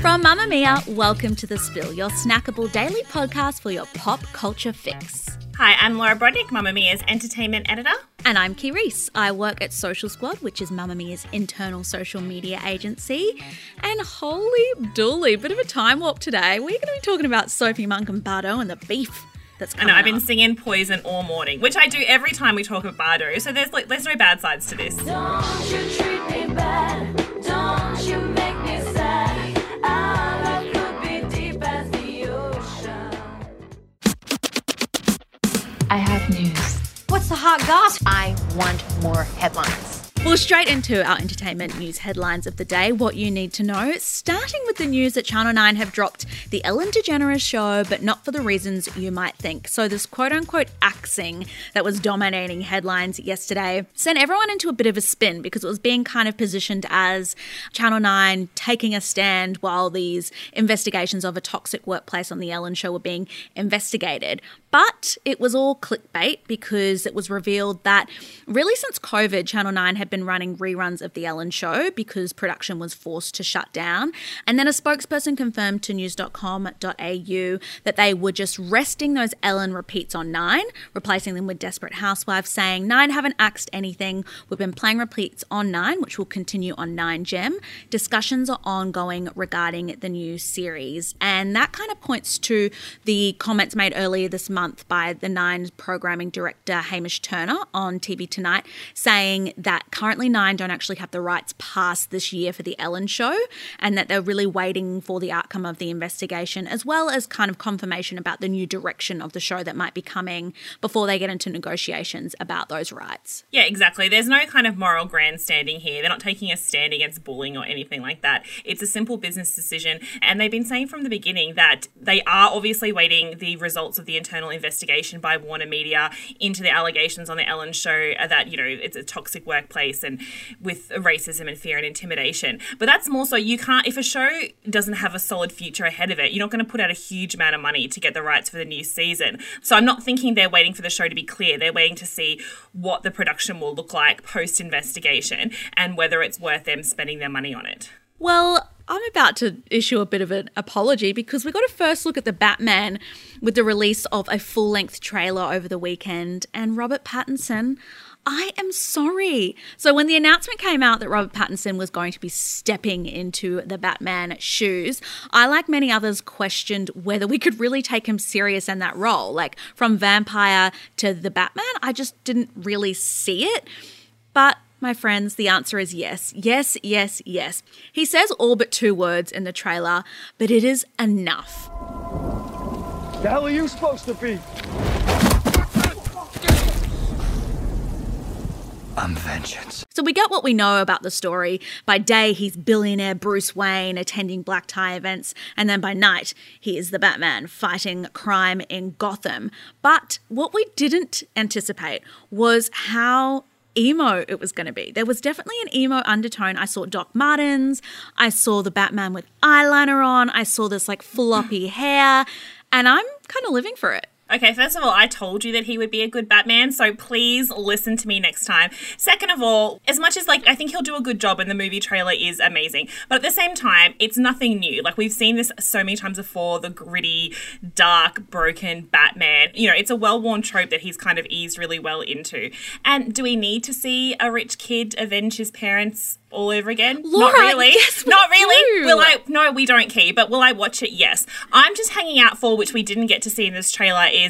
From Mamamia, welcome to The Spill, your snackable daily podcast for your pop culture fix. Hi, I'm Laura Brodnik, Mamamia's entertainment editor. And I'm Kee Reece. I work at Social Squad, which is Mamamia's internal social media agency. And holy dooly, bit of a time warp today. We're going to be talking about Sophie Monk and Bardot and the beef that's coming up. I know, I've been singing Poison all morning, which I do every time we talk about Bardot. So there's no bad sides to this. Don't you treat me bad. Don't you make me sad. I have news. What's the hot gossip? I want more headlines. Well, straight into our entertainment news headlines of the day, what you need to know, starting with the news that Channel 9 have dropped the Ellen DeGeneres show, but not for the reasons you might think. So this quote-unquote axing that was dominating headlines yesterday sent everyone into a bit of a spin because it was being kind of positioned as Channel 9 taking a stand while these investigations of a toxic workplace on the Ellen show were being investigated. But it was all clickbait because it was revealed that really since COVID, Channel 9 had been running reruns of The Ellen Show because production was forced to shut down. And then a spokesperson confirmed to news.com.au that they were just resting those Ellen repeats on Nine, replacing them with Desperate Housewives, saying, Nine haven't axed anything. We've been playing repeats on Nine, which will continue on Nine Gem. Discussions are ongoing regarding the new series. And that kind of points to the comments made earlier this month by the Nine programming director Hamish Turner on TV Tonight, saying that currently Nine don't actually have the rights past this year for the Ellen show and that they're really waiting for the outcome of the investigation as well as kind of confirmation about the new direction of the show that might be coming before they get into negotiations about those rights. Yeah, exactly. There's no kind of moral grandstanding here. They're not taking a stand against bullying or anything like that. It's a simple business decision, and they've been saying from the beginning that they are obviously waiting the results of the internal investigation by Warner Media into the allegations on the Ellen show that, you know, it's a toxic workplace and with racism and fear and intimidation. But that's more so you can't, if a show doesn't have a solid future ahead of it, you're not going to put out a huge amount of money to get the rights for the new season. So I'm not thinking they're waiting for the show to be clear. They're waiting to see what the production will look like post-investigation and whether it's worth them spending their money on it. Well, I'm about to issue a bit of an apology because we got a first look at the Batman with the release of a full-length trailer over the weekend, and Robert Pattinson, I am sorry. So when the announcement came out that Robert Pattinson was going to be stepping into the Batman shoes, I, like many others, questioned whether we could really take him serious in that role. Like from vampire to the Batman, I just didn't really see it. But my friends, the answer is yes. Yes, yes, yes. He says all but two words in the trailer, but it is enough. The hell are you supposed to be? I'm vengeance. So we get what we know about the story. By day, he's billionaire Bruce Wayne attending black tie events, and then by night, he is the Batman fighting crime in Gotham. But what we didn't anticipate was how emo it was going to be. There was definitely an emo undertone. I saw Doc Martens. I saw the Batman with eyeliner on. I saw this like floppy hair, and I'm kind of living for it. Okay, first of all, I told you that he would be a good Batman, so please listen to me next time. Second of all, as much as, like, I think he'll do a good job and the movie trailer is amazing, but at the same time, it's nothing new. Like, we've seen this so many times before, the gritty, dark, broken Batman. You know, it's a well-worn trope that he's kind of eased really well into. And do we need to see a rich kid avenge his parents all over again? Laura, not really. Yes, not really. Do. Will I? No, we don't, Key, but will I watch it? Yes. I'm just hanging out for, which we didn't get to see in this trailer, is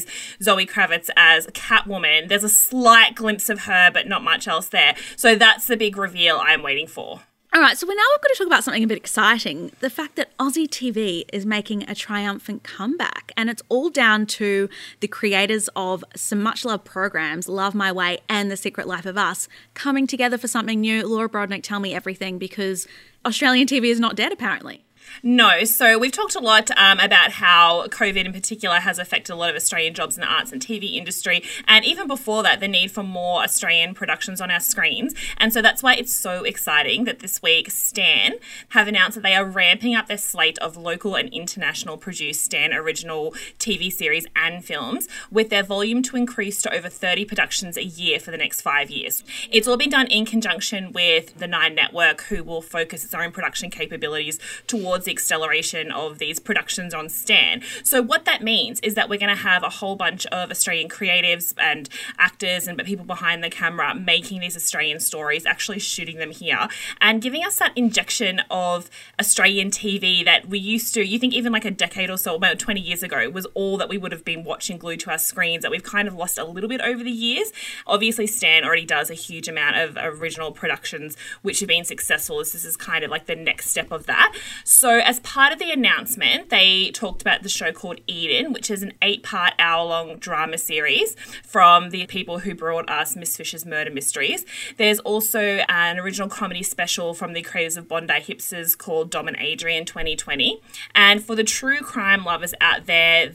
Zoe Kravitz as Catwoman. There's a slight glimpse of her, but not much else there. So that's the big reveal I'm waiting for. All right, so we're now going to talk about something a bit exciting, the fact that Aussie TV is making a triumphant comeback, and it's all down to the creators of some much-loved programs, Love My Way and The Secret Life of Us, coming together for something new. Laura Brodnik, tell me everything, because Australian TV is not dead, apparently. No, so we've talked a lot about how COVID in particular has affected a lot of Australian jobs in the arts and TV industry, and even before that, the need for more Australian productions on our screens. And so that's why it's so exciting that this week Stan have announced that they are ramping up their slate of local and international produced Stan original TV series and films, with their volume to increase to over 30 productions a year for the next 5 years. It's all been done in conjunction with the Nine Network, who will focus its own production capabilities towards the acceleration of these productions on Stan. So what that means is that we're going to have a whole bunch of Australian creatives and actors and people behind the camera making these Australian stories, actually shooting them here, and giving us that injection of Australian TV that we used to, you think even like a decade or so, about 20 years ago, was all that we would have been watching glued to our screens, that we've kind of lost a little bit over the years. Obviously, Stan already does a huge amount of original productions which have been successful. This is kind of like the next step of that. So as part of the announcement, they talked about the show called Eden, which is an 8-part hour-long drama series from the people who brought us Miss Fisher's Murder Mysteries. There's also an original comedy special from the creators of Bondi Hipsters called Dom and Adrian 2020. And for the true crime lovers out there,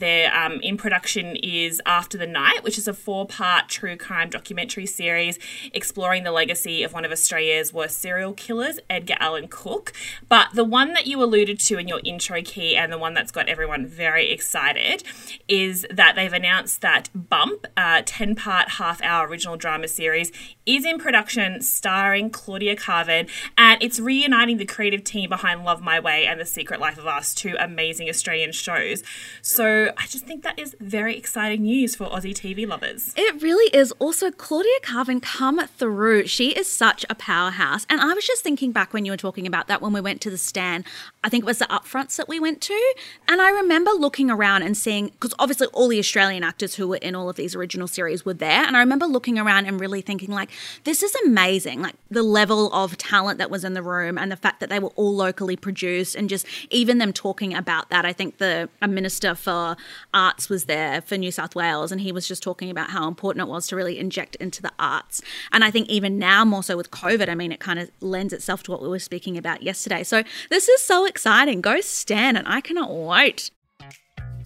in production is After the Night, which is a 4-part true crime documentary series exploring the legacy of one of Australia's worst serial killers, Edgar Allan Cook. But the one that you alluded to in your intro, Key, and the one that's got everyone very excited is that they've announced that Bump, a 10-part half-hour original drama series, is in production, starring Claudia Karvan, and it's reuniting the creative team behind Love My Way and The Secret Life of Us, two amazing Australian shows. So I just think that is very exciting news for Aussie TV lovers. It really is. Also, Claudia Karvan, come through. She is such a powerhouse, and I was just thinking back when you were talking about that when we went to the Stan. I think it was the upfronts that we went to. And I remember looking around and seeing, because obviously all the Australian actors who were in all of these original series were there. And I remember looking around and really thinking, like, this is amazing. Like, the level of talent that was in the room and the fact that they were all locally produced, and just even them talking about that. I think a minister for arts was there for New South Wales, and he was just talking about how important it was to really inject into the arts. And I think even now more so with COVID, I mean, it kind of lends itself to what we were speaking about yesterday. So this is so exciting. Go Stan, and I cannot wait.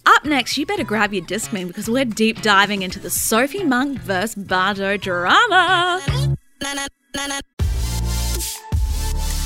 Up next, you better grab your Discman, because we're deep diving into the Sophie Monk vs. Bardot drama.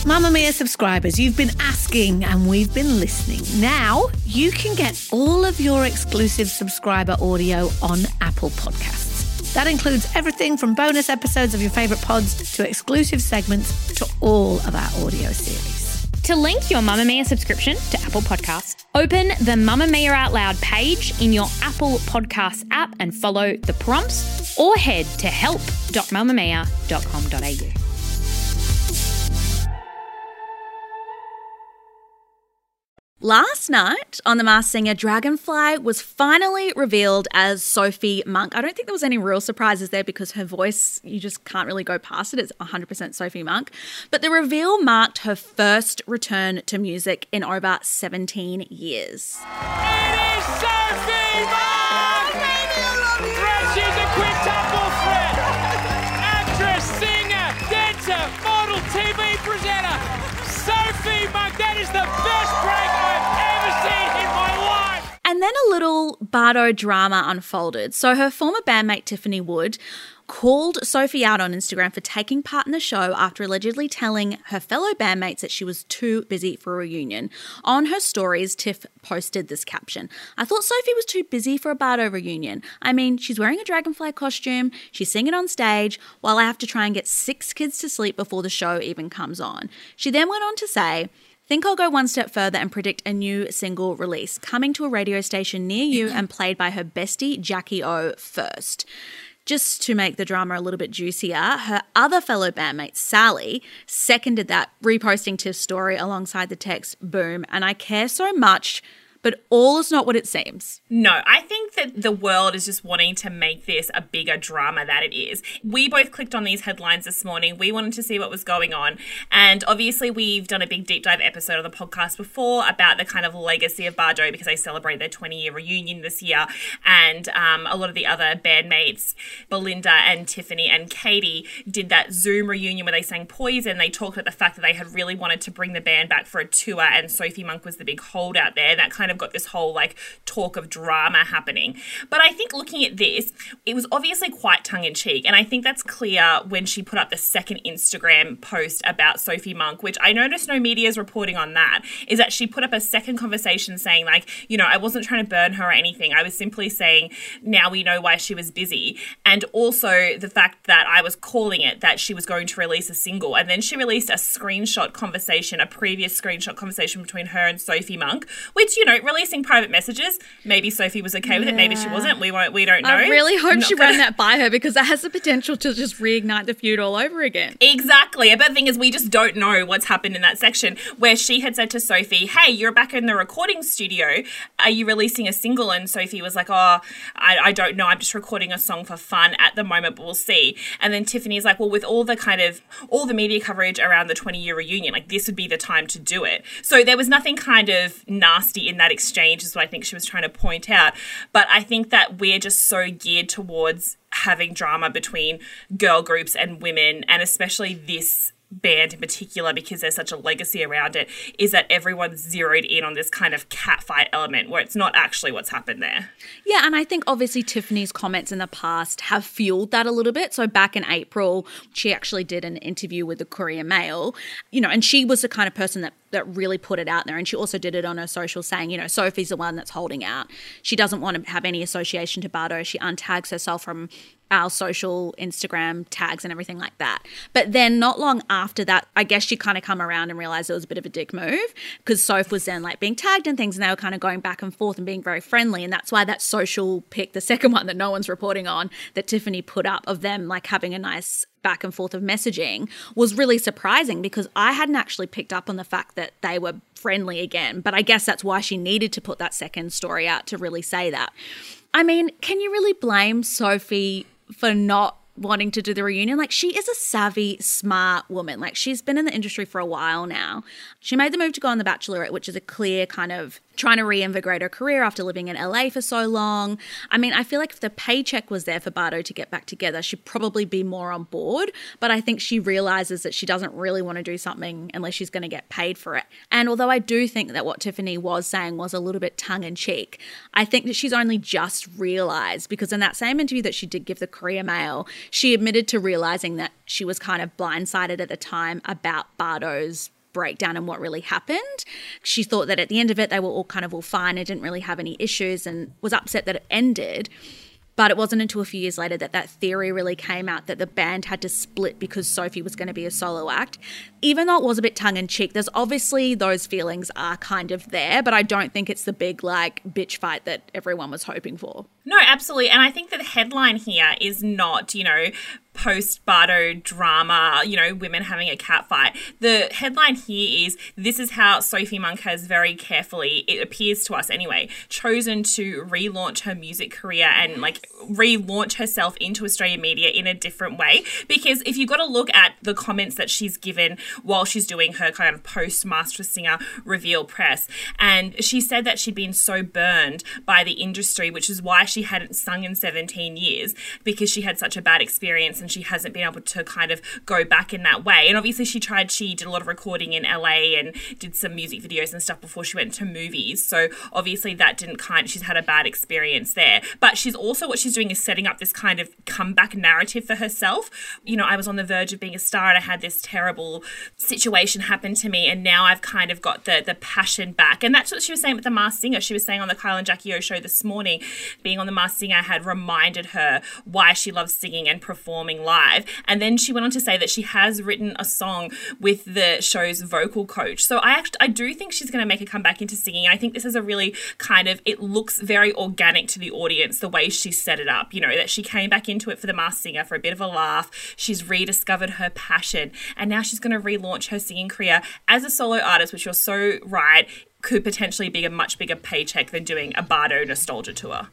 Mamamia subscribers, you've been asking and we've been listening. Now you can get all of your exclusive subscriber audio on Apple Podcasts. That includes everything from bonus episodes of your favourite pods to exclusive segments to all of our audio series. To link your Mamamia subscription to Apple Podcasts, open the Mamamia Out Loud page in your Apple Podcasts app and follow the prompts, or head to help.mamamia.com.au. Last night on The Masked Singer, Dragonfly was finally revealed as Sophie Monk. I don't think there was any real surprises there, because her voice, you just can't really go past it. It's 100% Sophie Monk. But the reveal marked her first return to music in over 17 years. It is Sophie Monk! Baby, I love you! She's a quintuple threat. Actress, singer, dancer, model, TV presenter. Sophie Monk, that is the best break in my life. And then a little Bardot drama unfolded. So her former bandmate Tiffany Wood called Sophie out on Instagram for taking part in the show after allegedly telling her fellow bandmates that she was too busy for a reunion. On her stories, Tiff posted this caption: "I thought Sophie was too busy for a Bardot reunion. I mean, she's wearing a dragonfly costume, she's singing on stage, while I have to try and get 6 kids to sleep before the show even comes on." She then went on to say, "Think I'll go one step further and predict a new single release, coming to a radio station near you and played by her bestie Jackie O first." Just to make the drama a little bit juicier, her other fellow bandmate, Sally, seconded that, reposting Tiff's story alongside the text, "Boom, and I care so much, but all is not what it seems. No, I think that the world is just wanting to make this a bigger drama than it is. We both clicked on these headlines this morning. We wanted to see what was going on. And obviously we've done a big deep dive episode on the podcast before about the kind of legacy of Bardot because they celebrate their 20-year reunion this year. And a lot of the other bandmates, Belinda and Tiffany and Katie, did that Zoom reunion where they sang Poison. They talked about the fact that they had really wanted to bring the band back for a tour, and Sophie Monk was the big holdout there. That kind of got this whole like talk of drama happening. But I think looking at this, it was obviously quite tongue-in-cheek, and I think that's clear when she put up the second Instagram post about Sophie Monk, which I noticed no media is reporting on that, is that she put up a second conversation saying like, you know, I wasn't trying to burn her or anything. I was simply saying now we know why she was busy, and also the fact that I was calling it that she was going to release a single. And then she released a screenshot conversation, a previous screenshot conversation between her and Sophie Monk, which, you know, releasing private messages, maybe Sophie was okay with it, maybe she wasn't. We don't know. I really hope she ran that by her because it has the potential to just reignite the feud all over again. Exactly. But the thing is, we just don't know what's happened in that section where she had said to Sophie, hey, you're back in the recording studio. Are you releasing a single? And Sophie was like, oh, I don't know. I'm just recording a song for fun at the moment, but we'll see. And then Tiffany's like, well, with all the kind of, all the media coverage around the 20-year reunion, like this would be the time to do it. So there was nothing kind of nasty in that exchange is what I think she was trying to point out. But I think that we're just so geared towards having drama between girl groups and women, and especially this band in particular because there's such a legacy around it, is that everyone's zeroed in on this kind of catfight element where it's not actually what's happened there. Yeah, and I think obviously Tiffany's comments in the past have fueled that a little bit. So back in April, she actually did an interview with the Courier Mail, you know, and she was the kind of person that really put it out there. And she also did it on her social saying, you know, Sophie's the one that's holding out. She doesn't want to have any association to Bardot. She untags herself from our social Instagram tags and everything like that. But then not long after that, I guess she kind of come around and realised it was a bit of a dick move because Soph was then like being tagged and things, and they were kind of going back and forth and being very friendly. And that's why that social pic, the second one that no one's reporting on, that Tiffany put up of them like having a nice back and forth of messaging was really surprising because I hadn't actually picked up on the fact that they were friendly again. But I guess that's why she needed to put that second story out to really say that. I mean, can you really blame Sophie for not wanting to do the reunion? Like, she is a savvy, smart woman. Like, she's been in the industry for a while now. She made the move to go on The Bachelorette, which is a clear kind of trying to reinvigorate her career after living in LA for so long. I mean, I feel like if the paycheck was there for Bardot to get back together, she'd probably be more on board. But I think she realizes that she doesn't really want to do something unless she's going to get paid for it. And although I do think that what Tiffany was saying was a little bit tongue in cheek, I think that she's only just realized, because in that same interview that she did give the Courier Mail, she admitted to realizing that she was kind of blindsided at the time about Bardot's breakdown and what really happened. She thought that at the end of it, they were all kind of all fine and didn't really have any issues, and was upset that it ended. But it wasn't until a few years later that theory really came out that the band had to split because Sophie was going to be a solo act. Even though it was a bit tongue-in-cheek, there's obviously those feelings are kind of there, but I don't think it's the big, like, bitch fight that everyone was hoping for. No, absolutely. And I think that the headline here is not, you know, post-Bardot drama, you know, women having a cat fight. The headline here is, this is how Sophie Monk has very carefully, it appears to us anyway, chosen to relaunch her music career and like relaunch herself into Australian media in a different way. Because if you've got to look at the comments that she's given while she's doing her kind of post-Masked Singer reveal press, and she said that she'd been so burned by the industry, which is why she hadn't sung in 17 years, because she had such a bad experience and she hasn't been able to kind of go back in that way. And obviously she did a lot of recording in LA and did some music videos and stuff before she went to movies. So obviously that didn't she's had a bad experience there. But she's also, what she's doing is setting up this kind of comeback narrative for herself. You know, I was on the verge of being a star and I had this terrible situation happen to me, and now I've kind of got the passion back. And that's what she was saying with The Masked Singer. She was saying on the Kyle and Jackie O show this morning, being on The Masked Singer had reminded her why she loves singing and performing live. And then she went on to say that she has written a song with the show's vocal coach. So I do think she's going to make a comeback into singing. I think this is a really kind of, it looks very organic to the audience, the way she set it up, you know, that she came back into it for The Masked Singer for a bit of a laugh. She's rediscovered her passion, and now she's going to relaunch her singing career as a solo artist, which you're so right could potentially be a much bigger paycheck than doing a Bardot nostalgia tour.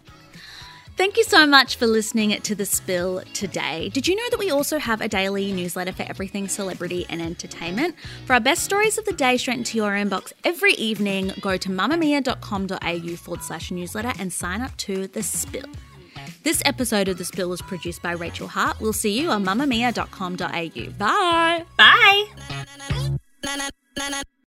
Thank you so much for listening to The Spill today. Did you know that we also have a daily newsletter for everything celebrity and entertainment? For our best stories of the day straight into your inbox every evening, go to mamamia.com.au/newsletter and sign up to The Spill. This episode of The Spill was produced by Rachel Hart. We'll see you on mamamia.com.au. Bye! Bye!